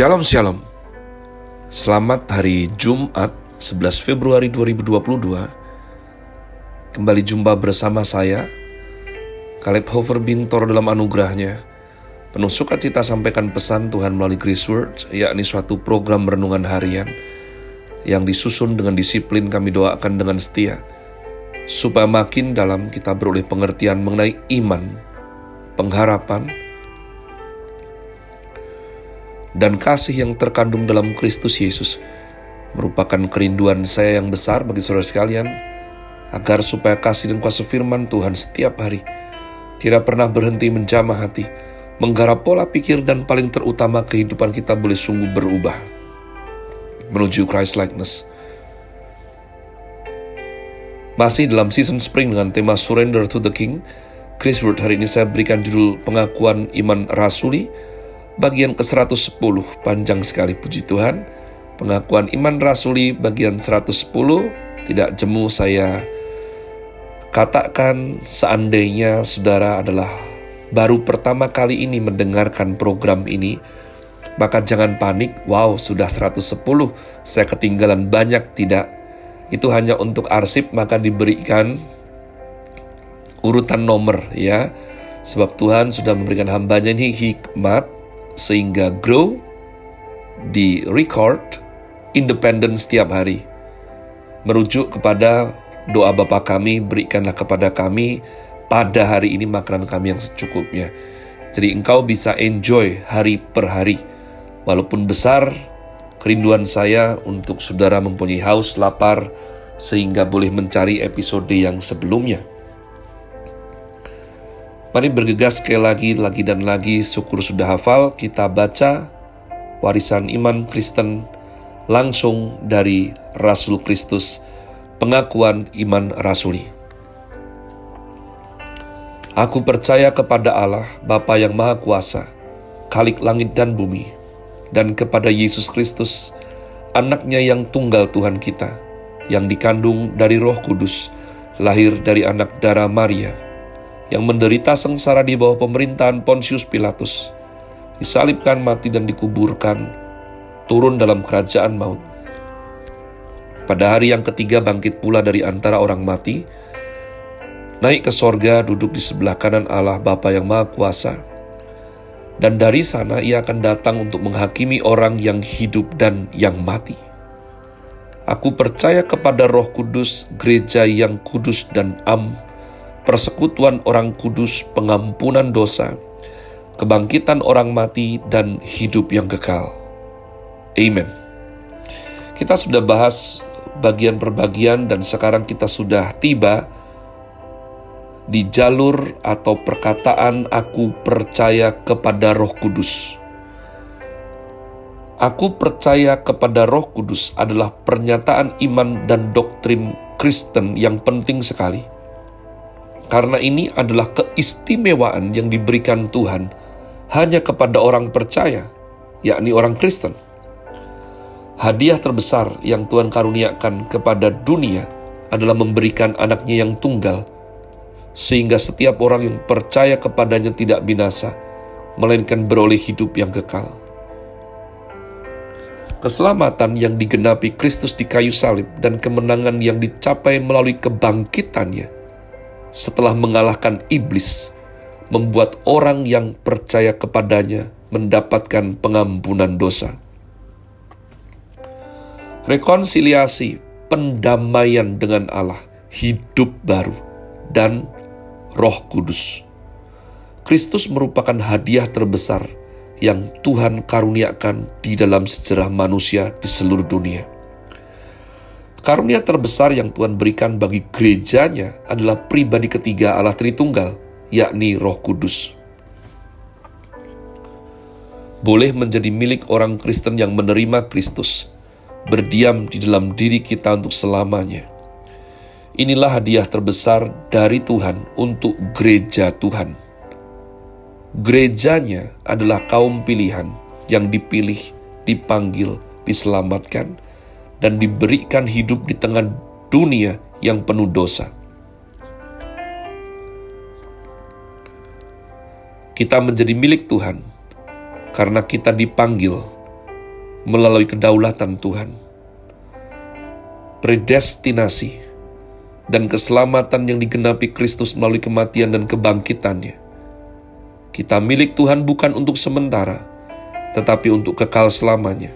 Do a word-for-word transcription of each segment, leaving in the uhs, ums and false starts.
Shalom Shalom. Selamat hari Jumat sebelas Februari dua ribu dua puluh dua. Kembali jumpa bersama saya Kaleb Hofer Bintor dalam anugerahnya. Penuh sukacita sampaikan pesan Tuhan melalui Grace Words, yakni suatu program renungan harian yang disusun dengan disiplin kami doakan dengan setia, supaya makin dalam kita beroleh pengertian mengenai iman, pengharapan, dan kasih yang terkandung dalam Kristus Yesus. Merupakan kerinduan saya yang besar bagi saudara sekalian, agar supaya kasih dan kuasa firman Tuhan setiap hari tidak pernah berhenti menjamah hati, menggarap pola pikir, dan paling terutama kehidupan kita boleh sungguh berubah menuju Christlikeness. Masih dalam season spring dengan tema Surrender to the King, Grace Word hari ini saya berikan judul Pengakuan Iman Rasuli bagian ke seratus sepuluh, panjang sekali, puji Tuhan. Pengakuan Iman Rasuli bagian seratus sepuluh, tidak jemu saya katakan seandainya saudara adalah baru pertama kali ini mendengarkan program ini, maka jangan panik, wow sudah seratus sepuluh, saya ketinggalan banyak, tidak. Itu hanya untuk arsip, maka diberikan urutan nomor ya. Sebab Tuhan sudah memberikan hambanya ini hikmat, sehingga grow, di record, independen setiap hari. Merujuk kepada doa Bapa kami, berikanlah kepada kami pada hari ini makanan kami yang secukupnya. Jadi engkau bisa enjoy hari per hari. Walaupun besar kerinduan saya untuk saudara mempunyai haus lapar, sehingga boleh mencari episode yang sebelumnya. Mari bergegas sekali lagi, lagi dan lagi, syukur sudah hafal, kita baca warisan iman Kristen langsung dari Rasul Kristus, pengakuan iman rasuli. Aku percaya kepada Allah, Bapa yang Maha Kuasa, Khalik langit dan bumi, dan kepada Yesus Kristus, anaknya yang tunggal Tuhan kita, yang dikandung dari Roh Kudus, lahir dari anak darah Maria, yang menderita sengsara di bawah pemerintahan Pontius Pilatus, disalibkan, mati, dan dikuburkan, turun dalam kerajaan maut. Pada hari yang ketiga bangkit pula dari antara orang mati, naik ke sorga, duduk di sebelah kanan Allah Bapa yang Maha Kuasa, dan dari sana ia akan datang untuk menghakimi orang yang hidup dan yang mati. Aku percaya kepada Roh Kudus, gereja yang kudus dan am, persekutuan orang kudus, pengampunan dosa, kebangkitan orang mati, dan hidup yang kekal. Amen. Kita sudah bahas bagian per bagian dan sekarang kita sudah tiba di jalur atau perkataan aku percaya kepada Roh Kudus. Aku percaya kepada Roh Kudus adalah pernyataan iman dan doktrin Kristen yang penting sekali. Karena ini adalah keistimewaan yang diberikan Tuhan hanya kepada orang percaya, yakni orang Kristen. Hadiah terbesar yang Tuhan karuniakan kepada dunia adalah memberikan anaknya yang tunggal, sehingga setiap orang yang percaya kepadanya tidak binasa, melainkan beroleh hidup yang kekal. Keselamatan yang digenapi Kristus di kayu salib dan kemenangan yang dicapai melalui kebangkitannya setelah mengalahkan iblis, membuat orang yang percaya kepadanya mendapatkan pengampunan dosa. Rekonsiliasi, pendamaian dengan Allah, hidup baru, dan Roh Kudus. Kristus merupakan hadiah terbesar yang Tuhan karuniakan di dalam sejarah manusia di seluruh dunia. Karunia terbesar yang Tuhan berikan bagi gerejanya adalah pribadi ketiga Allah Tritunggal, yakni Roh Kudus. Boleh menjadi milik orang Kristen yang menerima Kristus, berdiam di dalam diri kita untuk selamanya. Inilah hadiah terbesar dari Tuhan untuk gereja Tuhan. Gerejanya adalah kaum pilihan yang dipilih, dipanggil, diselamatkan, dan diberikan hidup di tengah dunia yang penuh dosa. Kita menjadi milik Tuhan karena kita dipanggil, melalui kedaulatan Tuhan, predestinasi, dan keselamatan yang digenapi Kristus melalui kematian dan kebangkitannya. Kita milik Tuhan bukan untuk sementara, tetapi untuk kekal selamanya.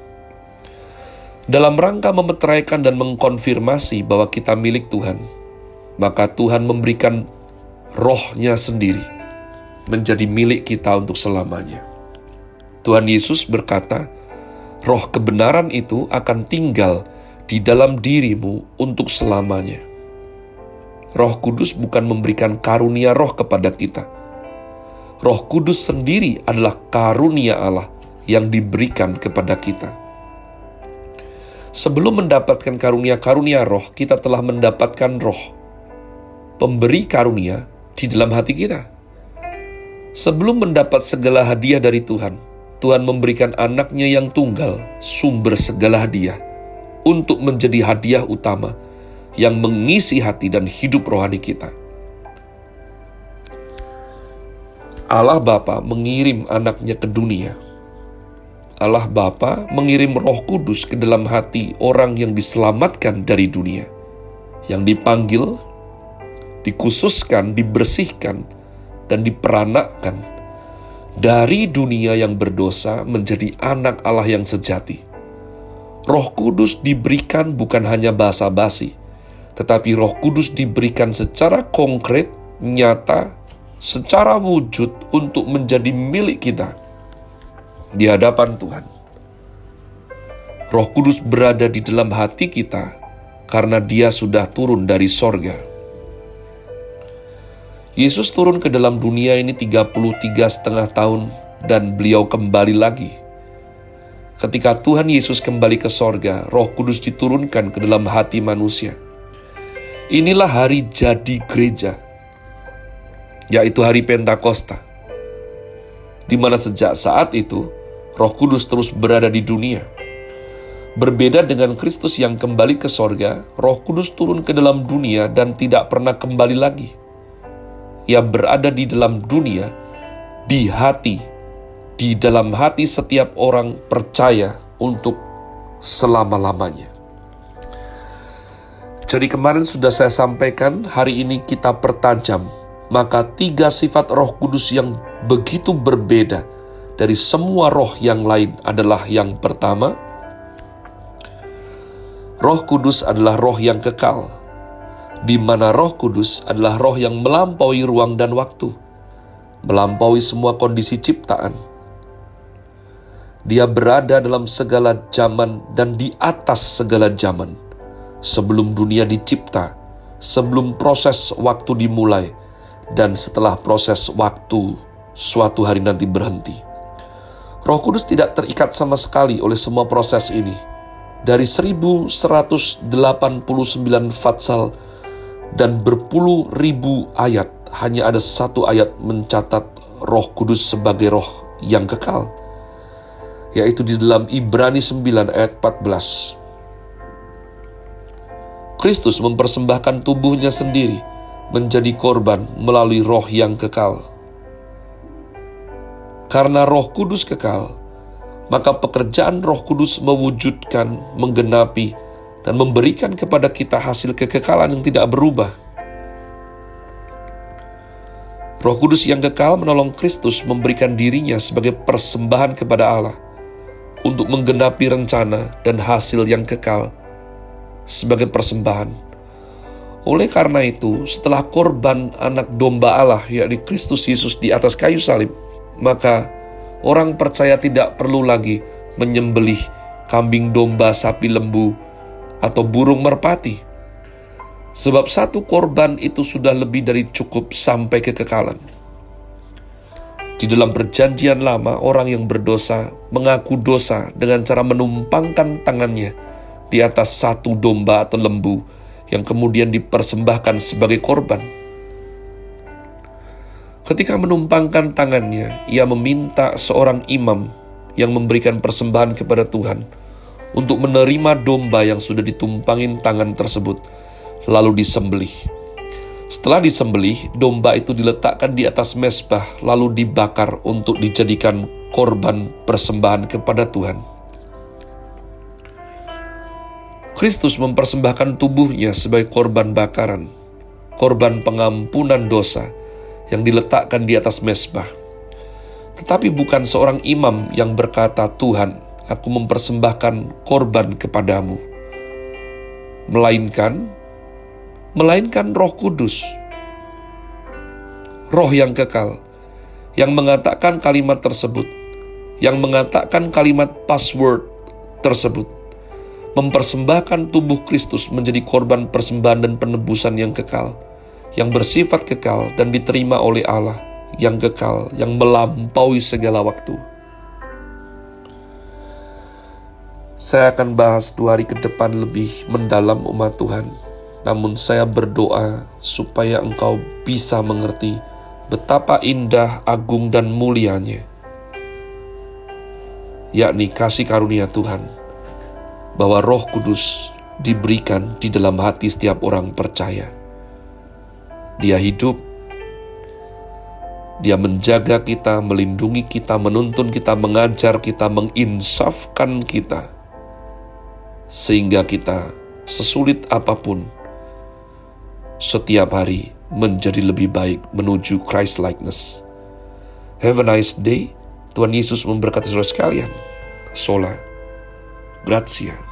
Dalam rangka memeteraikan dan mengkonfirmasi bahwa kita milik Tuhan, maka Tuhan memberikan rohnya sendiri menjadi milik kita untuk selamanya. Tuhan Yesus berkata, roh kebenaran itu akan tinggal di dalam dirimu untuk selamanya. Roh Kudus bukan memberikan karunia roh kepada kita. Roh Kudus sendiri adalah karunia Allah yang diberikan kepada kita. Sebelum mendapatkan karunia-karunia roh, kita telah mendapatkan roh, pemberi karunia di dalam hati kita. Sebelum mendapat segala hadiah dari Tuhan, Tuhan memberikan anaknya yang tunggal, sumber segala hadiah, untuk menjadi hadiah utama yang mengisi hati dan hidup rohani kita. Allah Bapa mengirim anaknya ke dunia. Allah Bapa mengirim Roh Kudus ke dalam hati orang yang diselamatkan dari dunia, yang dipanggil, dikhususkan, dibersihkan, dan diperanakkan dari dunia yang berdosa menjadi anak Allah yang sejati. Roh Kudus diberikan bukan hanya basa-basi, tetapi Roh Kudus diberikan secara konkret, nyata, secara wujud untuk menjadi milik kita di hadapan Tuhan. Roh Kudus berada di dalam hati kita karena Dia sudah turun dari sorga. Yesus turun ke dalam dunia ini tiga puluh tiga setengah tahun dan beliau kembali lagi. Ketika Tuhan Yesus kembali ke sorga, Roh Kudus diturunkan ke dalam hati manusia. Inilah hari jadi gereja, yaitu hari Pentakosta, di mana sejak saat itu Roh Kudus terus berada di dunia. Berbeda dengan Kristus yang kembali ke sorga, Roh Kudus turun ke dalam dunia dan tidak pernah kembali lagi. Ia berada di dalam dunia, di hati, di dalam hati setiap orang percaya untuk selama-lamanya. Jadi kemarin sudah saya sampaikan, hari ini kita pertajam. Maka tiga sifat Roh Kudus yang begitu berbeda dari semua roh yang lain adalah yang pertama, Roh Kudus adalah roh yang kekal, di mana Roh Kudus adalah roh yang melampaui ruang dan waktu, melampaui semua kondisi ciptaan. Dia berada dalam segala zaman dan di atas segala zaman. Sebelum dunia dicipta, sebelum proses waktu dimulai, dan setelah proses waktu suatu hari nanti berhenti. Roh Kudus tidak terikat sama sekali oleh semua proses ini. Dari seribu seratus delapan puluh sembilan fatsal dan berpuluh ribu ayat, hanya ada satu ayat mencatat Roh Kudus sebagai roh yang kekal, yaitu di dalam Ibrani sembilan ayat empat belas. Kristus mempersembahkan tubuhnya sendiri menjadi korban melalui roh yang kekal. Karena Roh Kudus kekal, maka pekerjaan Roh Kudus mewujudkan, menggenapi, dan memberikan kepada kita hasil kekekalan yang tidak berubah. Roh Kudus yang kekal menolong Kristus memberikan dirinya sebagai persembahan kepada Allah untuk menggenapi rencana dan hasil yang kekal sebagai persembahan. Oleh karena itu, setelah korban anak domba Allah, yakni Kristus Yesus di atas kayu salib, maka orang percaya tidak perlu lagi menyembelih kambing, domba, sapi lembu, atau burung merpati. Sebab satu korban itu sudah lebih dari cukup sampai kekekalan. Di dalam perjanjian lama, orang yang berdosa mengaku dosa dengan cara menumpangkan tangannya di atas satu domba atau lembu yang kemudian dipersembahkan sebagai korban. Ketika menumpangkan tangannya, ia meminta seorang imam yang memberikan persembahan kepada Tuhan untuk menerima domba yang sudah ditumpangin tangan tersebut, lalu disembelih. Setelah disembelih, domba itu diletakkan di atas mezbah, lalu dibakar untuk dijadikan korban persembahan kepada Tuhan. Kristus mempersembahkan tubuhnya sebagai korban bakaran, korban pengampunan dosa yang diletakkan di atas mesbah. Tetapi bukan seorang imam yang berkata, "Tuhan, aku mempersembahkan korban kepadamu." Melainkan, melainkan Roh Kudus, Roh yang kekal, yang mengatakan kalimat tersebut, yang mengatakan kalimat password tersebut, mempersembahkan tubuh Kristus menjadi korban persembahan dan penebusan yang kekal, yang bersifat kekal dan diterima oleh Allah, yang kekal, yang melampaui segala waktu. Saya akan bahas dua hari ke depan lebih mendalam umat Tuhan, namun saya berdoa supaya engkau bisa mengerti betapa indah, agung, dan mulianya, yakni kasih karunia Tuhan, bahwa Roh Kudus diberikan di dalam hati setiap orang percaya. Dia hidup, Dia menjaga kita, melindungi kita, menuntun kita, mengajar kita, menginsafkan kita, sehingga kita sesulit apapun setiap hari menjadi lebih baik menuju Christlikeness. Have a nice day. Tuhan Yesus memberkati saudara sekalian. Sola Gratia.